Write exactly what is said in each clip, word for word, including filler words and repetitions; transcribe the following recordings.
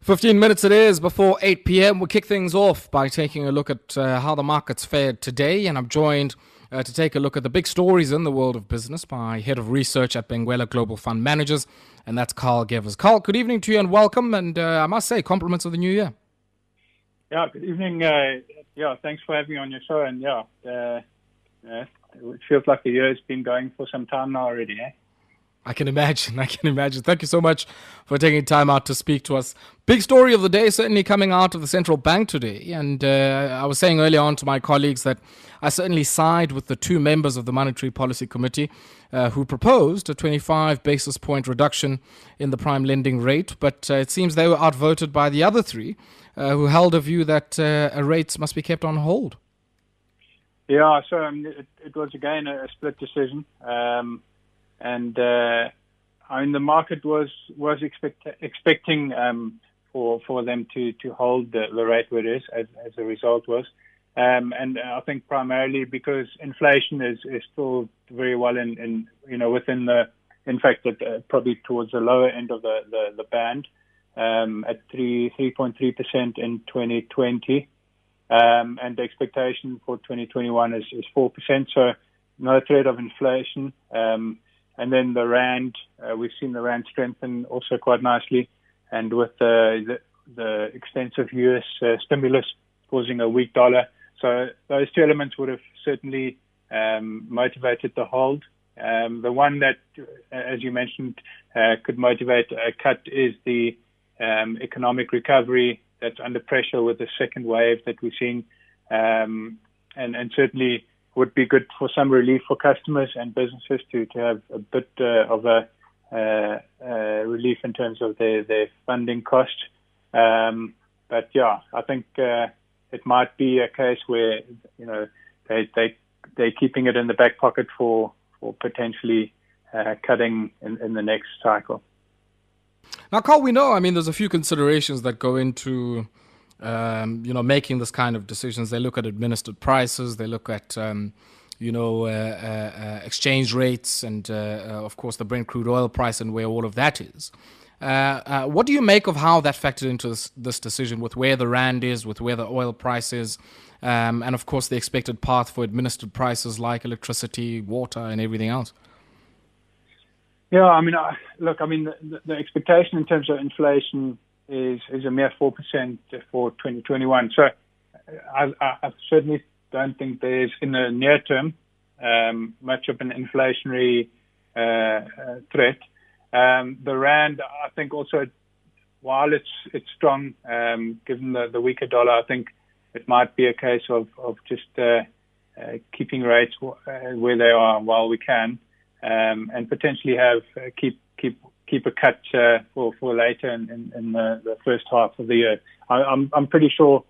fifteen minutes it is before eight p m We'll kick things off by taking a look at uh, how the markets fared today. And I'm joined uh, to take a look at the big stories in the world of business by Head of Research at Benguela Global Fund Managers, and that's Karl Gevers. Karl, good evening to you and welcome. And uh, I must say, compliments of the new year. Yeah, good evening. Uh, yeah, thanks for having me on your show. And yeah, uh, uh, it feels like the year has been going for some time now already, eh? I can imagine. I can imagine. Thank you so much for taking time out to speak to us. Big story of the day certainly coming out of the central bank today. And uh, I was saying earlier on to my colleagues that I certainly side with the two members of the Monetary Policy Committee uh, who proposed a twenty-five basis point reduction in the prime lending rate. But uh, it seems they were outvoted by the other three uh, who held a view that uh, rates must be kept on hold. Yeah, so um, it, it was again a, a split decision. Um And uh, I mean, the market was was expect, expecting um, for for them to to hold the, the rate where it is, as as the result was, um, and I think primarily because inflation is, is still very well in, in you know within the in fact that uh, probably towards the lower end of the the, the band um, at three three point three percent in twenty twenty, um, and the expectation for twenty twenty-one is is four percent. So another threat of inflation. Um, And then the RAND, uh, we've seen the RAND strengthen also quite nicely. And with the, the, the extensive U S uh, stimulus causing a weak dollar. So those two elements would have certainly um, motivated the hold. Um, the one that, as you mentioned, uh, could motivate a cut is the um, economic recovery that's under pressure with the second wave that we're seeing. Um, and, and certainly would be good for some relief for customers and businesses to, to have a bit uh, of a uh, uh, relief in terms of their, their funding cost. Um, but yeah, I think uh, it might be a case where you know they they they're keeping it in the back pocket for for potentially uh, cutting in, in the next cycle. Now, Karl, we know. I mean, there's a few considerations that go into. Um, you know, making this kind of decisions. They look at administered prices, they look at, um, you know, uh, uh, exchange rates and, uh, uh, of course, the Brent crude oil price and where all of that is. Uh, uh, what do you make of how that factored into this, this decision with where the RAND is, with where the oil price is, um, and, of course, the expected path for administered prices like electricity, water and everything else? Yeah, I mean, I, look, I mean, the, the expectation in terms of inflation Is, is a mere four percent for twenty twenty-one. So I, I certainly don't think there's, in the near term, um, much of an inflationary uh, threat. Um, the RAND, I think also, while it's it's strong, um, given the, the weaker dollar, I think it might be a case of, of just uh, uh, keeping rates where they are while we can, um, and potentially have uh, keep keep keep a cut uh, for, for later in, in, in the, the first half of the year. I, I'm, I'm pretty sure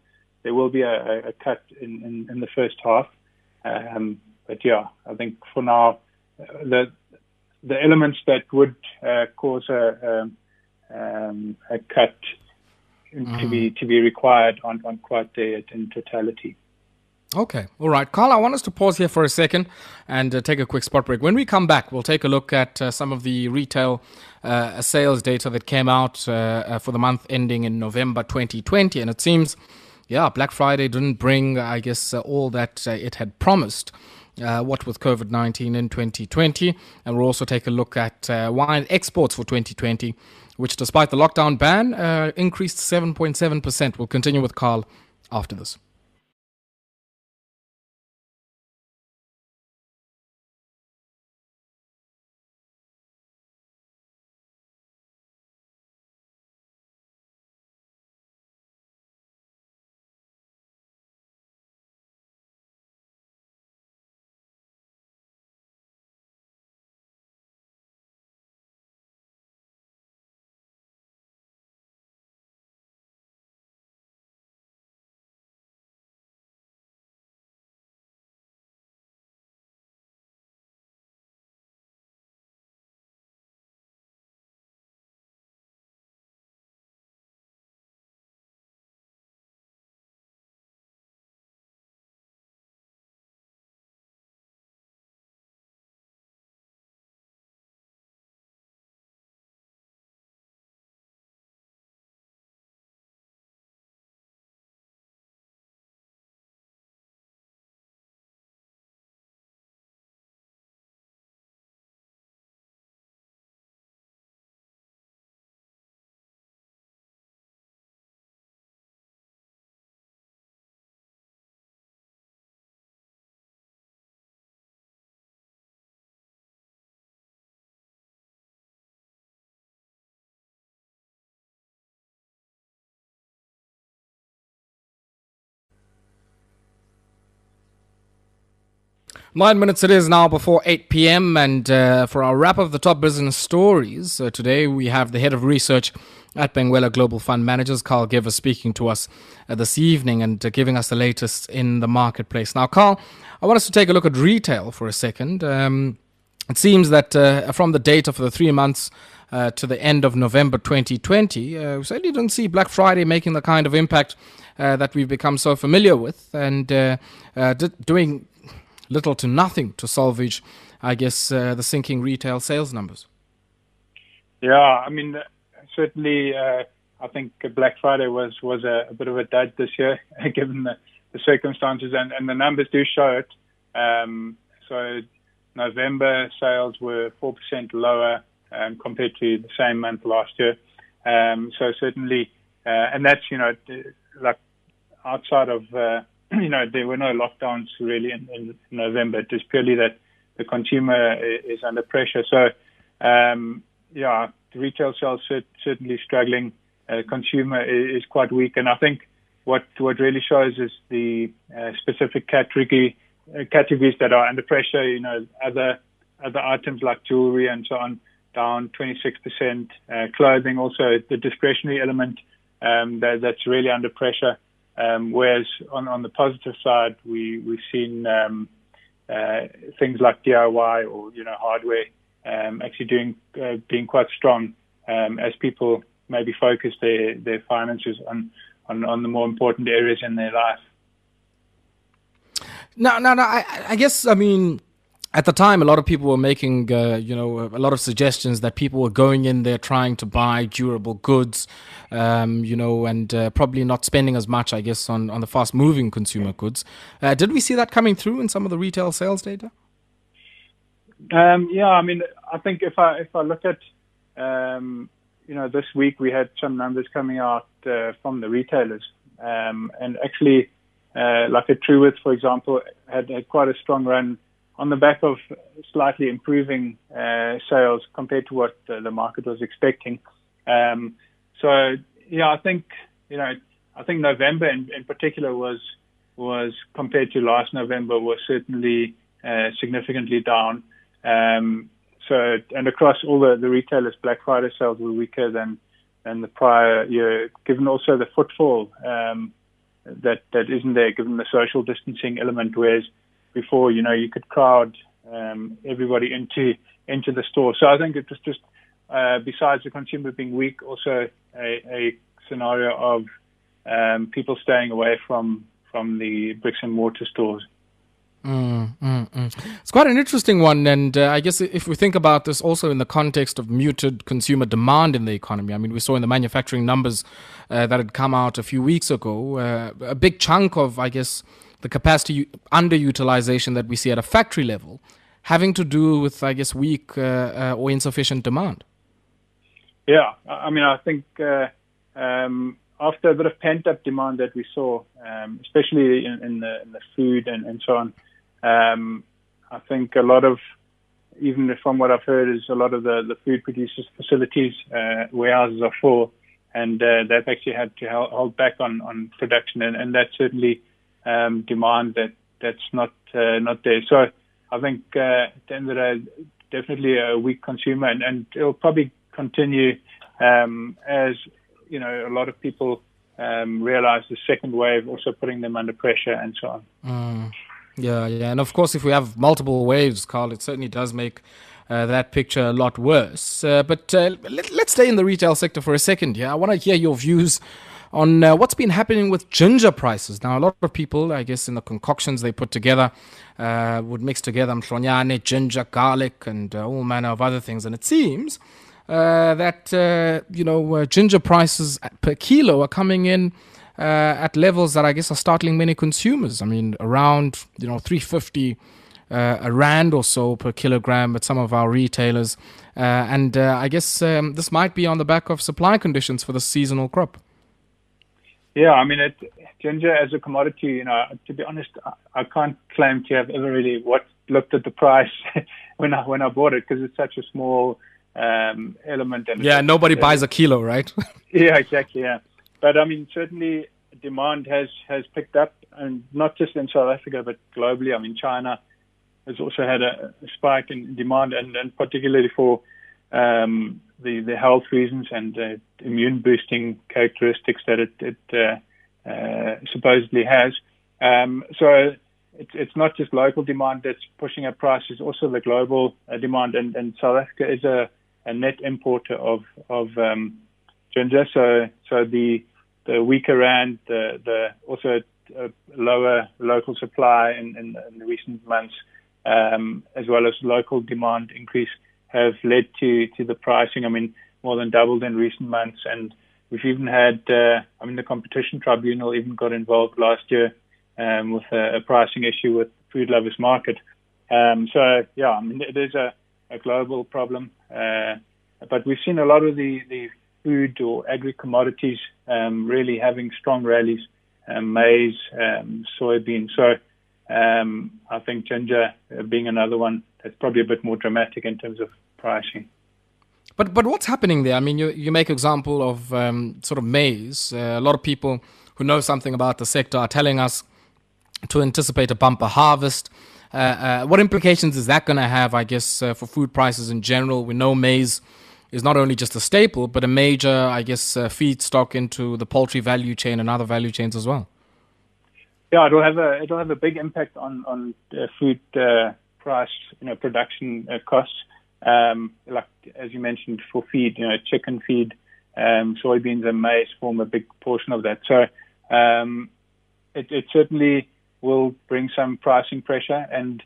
there will be a, a cut in, in, in the first half. Um, but yeah, I think for now, the the elements that would uh, cause a, um, a cut mm. to be to be required aren't, aren't quite there in totality. Okay. All right. Karl, I want us to pause here for a second and uh, take a quick spot break. When we come back, we'll take a look at uh, some of the retail uh, sales data that came out uh, uh, for the month ending in November twenty twenty. And it seems, yeah, Black Friday didn't bring, I guess, uh, all that uh, it had promised, uh, what with COVID nineteen in twenty twenty. And we'll also take a look at uh, wine exports for twenty twenty, which despite the lockdown ban, uh, increased seven point seven percent. We'll continue with Karl after this. Nine minutes it is now before eight p.m. and uh, for our wrap of the top business stories, uh, today we have the head of research at Benguela Global Fund Managers, Karl Gevers, speaking to us uh, this evening and uh, giving us the latest in the marketplace. Now, Karl, I want us to take a look at retail for a second. Um, it seems that uh, from the data for the three months uh, to the end of November twenty twenty, uh, we certainly didn't see Black Friday making the kind of impact uh, that we've become so familiar with and uh, uh, d- doing... little to nothing to salvage, I guess, uh, the sinking retail sales numbers. Yeah, I mean, certainly, uh, I think Black Friday was, was a, a bit of a dud this year, given the, the circumstances, and, and the numbers do show it. Um, so November sales were four percent lower um, compared to the same month last year. Um, so certainly, uh, and that's, you know, like outside of... Uh, You know, there were no lockdowns really in, in November. It is purely that the consumer is under pressure. So, um, yeah, retail sales are certainly struggling. Uh, consumer is quite weak. And I think what, what really shows is the uh, specific category, uh, categories that are under pressure. You know, other, other items like jewelry and so on, down twenty-six percent. Uh, clothing, also the discretionary element um, that, that's really under pressure. Um, whereas on, on the positive side, we, we've seen um, uh, things like D I Y or, you know, hardware um, actually doing uh, being quite strong um, as people maybe focus their, their finances on, on, on the more important areas in their life. No, no, no. I, I guess, I mean... At the time, a lot of people were making, uh, you know, a lot of suggestions that people were going in there trying to buy durable goods, um, you know, and uh, probably not spending as much, I guess, on, on the fast-moving consumer goods. Uh, did we see that coming through in some of the retail sales data? Um, yeah, I mean, I think if I if I look at, um, you know, this week we had some numbers coming out uh, from the retailers, um, and actually, uh, like a Truworths, for example, had, had quite a strong run on the back of slightly improving uh, sales compared to what uh, the market was expecting. Um, so, yeah, I think, you know, I think November in, in particular was, was compared to last November, was certainly uh, significantly down. Um, so, and across all the, the retailers, Black Friday sales were weaker than, than the prior year, given also the footfall um, that, that isn't there, given the social distancing element, whereas before, you know, you could crowd um, everybody into into the store. So I think it was just, uh, besides the consumer being weak, also a, a scenario of um, people staying away from, from the bricks and mortar stores. Mm, mm, mm. It's quite an interesting one, and uh, I guess if we think about this also in the context of muted consumer demand in the economy, I mean, we saw in the manufacturing numbers uh, that had come out a few weeks ago, uh, a big chunk of, I guess, the capacity underutilization that we see at a factory level having to do with, I guess, weak uh, uh, or insufficient demand. Yeah, I mean, I think uh, um, after a bit of pent-up demand that we saw, um, especially in, in, the, in the food and, and so on, um, I think a lot of, even from what I've heard, is a lot of the, the food producers' facilities, uh, warehouses are full, and uh, they've actually had to hold back on, on production, and, and that certainly... Um, demand that that's not uh, not there. So I think uh, at the end of the day, definitely a weak consumer, and, and it'll probably continue um, as you know a lot of people um, realise the second wave also putting them under pressure and so on. Mm. Yeah, yeah, and of course, if we have multiple waves, Karl, it certainly does make uh, that picture a lot worse. Uh, but uh, let, let's stay in the retail sector for a second. Yeah, I want to hear your views on uh, what's been happening with ginger prices. Now, a lot of people, I guess, in the concoctions they put together, uh, would mix together mshlonyane, ginger, garlic, and uh, all manner of other things. And it seems uh, that, uh, you know, uh, ginger prices per kilo are coming in uh, at levels that I guess are startling many consumers. I mean, around, you know, three fifty uh, a rand or so per kilogram at some of our retailers. Uh, and uh, I guess um, this might be on the back of supply conditions for the seasonal crop. Yeah, I mean, it, ginger as a commodity, you know, to be honest, I, I can't claim to have ever really what looked at the price when I when I bought it because it's such a small um, element. And yeah, nobody uh, buys a kilo, right? Yeah, exactly, yeah. But, I mean, certainly demand has, has picked up, and not just in South Africa, but globally. I mean, China has also had a spike in demand, and, and particularly for um, the, the health reasons and uh, immune boosting characteristics that it, it uh, uh, supposedly has. Um, so it's, it's not just local demand that's pushing up prices, also the global uh, demand. And, and South Africa is a, a net importer of, of um, ginger. So, so the, the weaker rand, the, the also uh, lower local supply in, in, in the recent months, um, as well as local demand increase, have led to, to the pricing, I mean, more than doubled in recent months. And we've even had, uh, I mean, the Competition Tribunal even got involved last year um, with a, a pricing issue with Food Lovers Market. Um, so, yeah, I mean, there's a, a global problem. Uh, but we've seen a lot of the, the food or agri-commodities um, really having strong rallies, um, maize, um, soybean. So um, I think ginger being another one that's probably a bit more dramatic in terms of pricing. But but what's happening there? I mean, you, you make example of um, sort of maize. Uh, a lot of people who know something about the sector are telling us to anticipate a bumper harvest. Uh, uh, what implications is that going to have, I guess, uh, for food prices in general? We know maize is not only just a staple, but a major, I guess, uh, feedstock into the poultry value chain and other value chains as well. Yeah, it'll have a it'll have a big impact on on uh, food uh, price, you know, production uh, costs. Um, like, as you mentioned, for feed, you know, chicken feed, um, soybeans and maize form a big portion of that. So um, it, it certainly will bring some pricing pressure. And,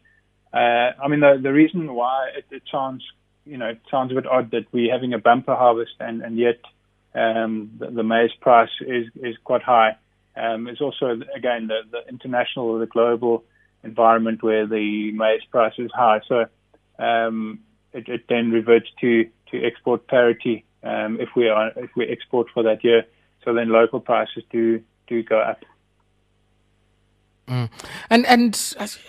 uh, I mean, the, the reason why it, it sounds, you know, it sounds a bit odd that we're having a bumper harvest and, and yet um, the, the maize price is, is quite high. Um, it's also, again, the, the international or the global environment where the maize price is high. So, um, It, it then reverts to, to export parity um, if we are if we export for that year. So then local prices do do go up. Mm. And and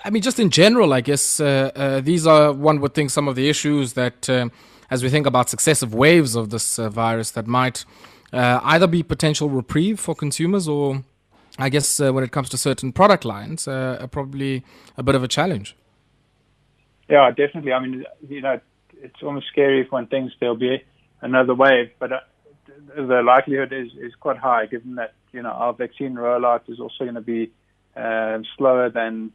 I mean, just in general, I guess uh, uh, these are, one would think, some of the issues that, um, as we think about successive waves of this uh, virus, that might uh, either be potential reprieve for consumers, or I guess uh, when it comes to certain product lines, uh, are probably a bit of a challenge. Yeah, definitely. I mean, you know, it's almost scary if one thinks there'll be another wave, but uh, the likelihood is, is quite high, given that, you know, our vaccine rollout is also going to be uh, slower than,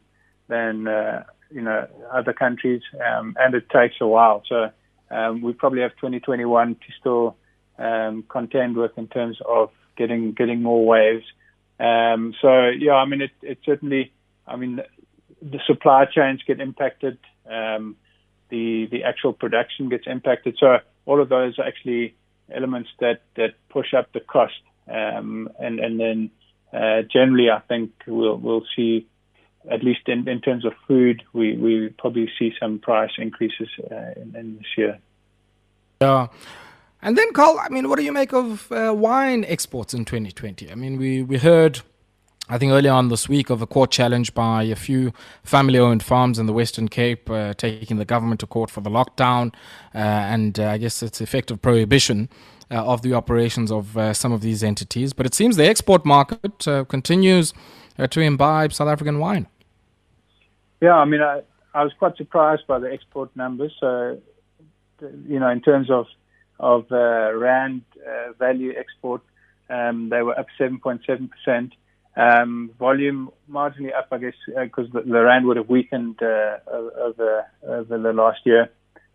than uh, you know, other countries, um, and it takes a while. So um, we probably have twenty twenty-one to still um, contend with in terms of getting getting more waves. Um, so, yeah, I mean, it, it certainly, I mean, the supply chains get impacted. Um, the the actual production gets impacted. So all of those are actually elements that, that push up the cost. Um, and and then uh, generally, I think we'll we'll see, at least in, in terms of food, we we probably see some price increases uh, in, in this year. Yeah. And then, Karl, I mean, what do you make of uh, wine exports in twenty twenty? I mean, we, we heard, I think earlier on this week, of a court challenge by a few family-owned farms in the Western Cape uh, taking the government to court for the lockdown uh, and uh, I guess its effective prohibition uh, of the operations of uh, some of these entities. But it seems the export market uh, continues uh, to imbibe South African wine. Yeah, I mean, I, I was quite surprised by the export numbers. So, you know, in terms of, of uh, rand uh, value export, um, they were up seven point seven percent. Um, volume marginally up, I guess, because uh, the, the rand would have weakened uh, over over the last year.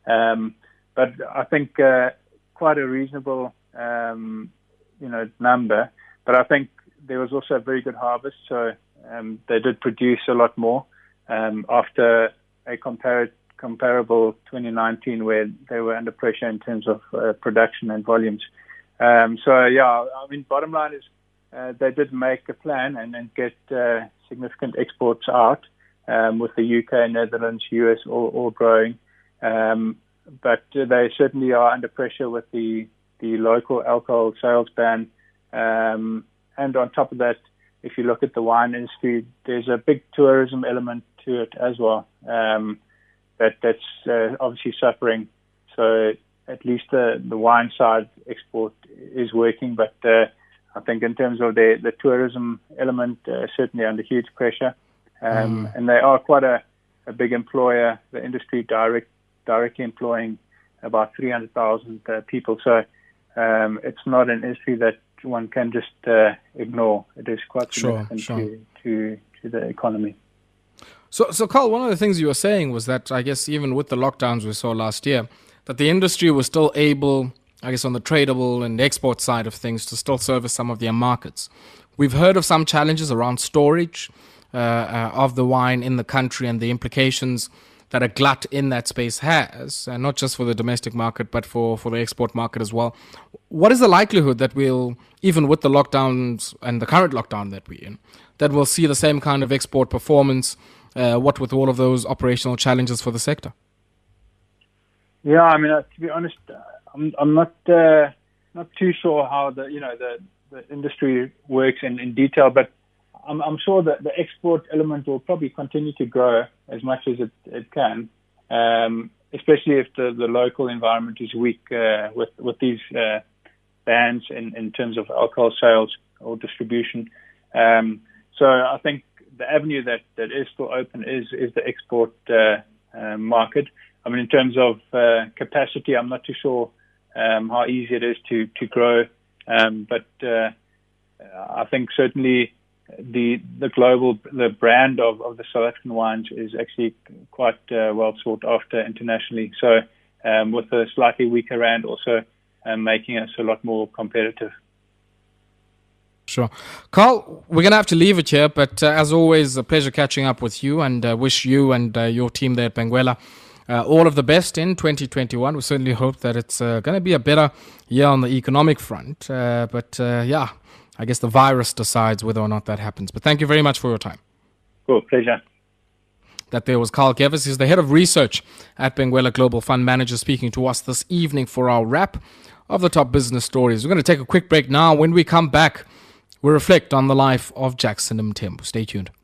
Um, but I think uh, quite a reasonable, um, you know, number. But I think there was also a very good harvest, so um, they did produce a lot more um, after a compar- comparable twenty nineteen where they were under pressure in terms of uh, production and volumes. Um, so yeah, I mean, bottom line is, Uh, they did make a plan and, and get uh, significant exports out, um, with the U K, Netherlands, U S all, all growing. Um, but they certainly are under pressure with the, the local alcohol sales ban. Um, and on top of that, if you look at the wine industry, there's a big tourism element to it as well, um, that, that's uh, obviously suffering. So at least the, the wine side export is working, but uh, I think in terms of the, the tourism element, uh, certainly under huge pressure. Um, mm. And they are quite a, a big employer, the industry direct, directly employing about three hundred thousand uh, people. So um, it's not an industry that one can just uh, ignore. It is quite significant sure, sure. To, to, to the economy. So, so Karl, one of the things you were saying was that, I guess, even with the lockdowns we saw last year, that the industry was still able, I guess, on the tradable and export side of things, to still service some of their markets. We've heard of some challenges around storage uh, uh, of the wine in the country and the implications that a glut in that space has, and not just for the domestic market, but for, for the export market as well. What is the likelihood that we'll, even with the lockdowns and the current lockdown that we're in, that we'll see the same kind of export performance, uh, what with all of those operational challenges for the sector? Yeah, I mean, uh, to be honest, I'm, I'm not uh, not too sure how the you know the, the industry works in, in detail, but I'm, I'm sure that the export element will probably continue to grow as much as it, it can, um, especially if the, the local environment is weak uh, with with these uh, bans in, in terms of alcohol sales or distribution. Um, so I think the avenue that, that is still open is is the export uh, uh, market. I mean, in terms of uh, capacity, I'm not too sure um, how easy it is to to grow, um, but uh, I think certainly the the global the brand of, of the South African wines is actually quite uh, well sought after internationally. So, um, with a slightly weaker rand, also um, making us a lot more competitive. Sure. Karl, we're going to have to leave it here, but uh, as always, a pleasure catching up with you, and uh, wish you and uh, your team there at Benguela Uh, all of the best in twenty twenty-one. We certainly hope that it's uh, going to be a better year on the economic front. Uh, but uh, yeah, I guess the virus decides whether or not that happens. But thank you very much for your time. Cool, pleasure. That there was Karl Gevers. He's the head of research at Benguela Global Fund Managers, speaking to us this evening for our wrap of the top business stories. We're going to take a quick break now. When we come back, we'll reflect on the life of Jackson Mthembu. Stay tuned.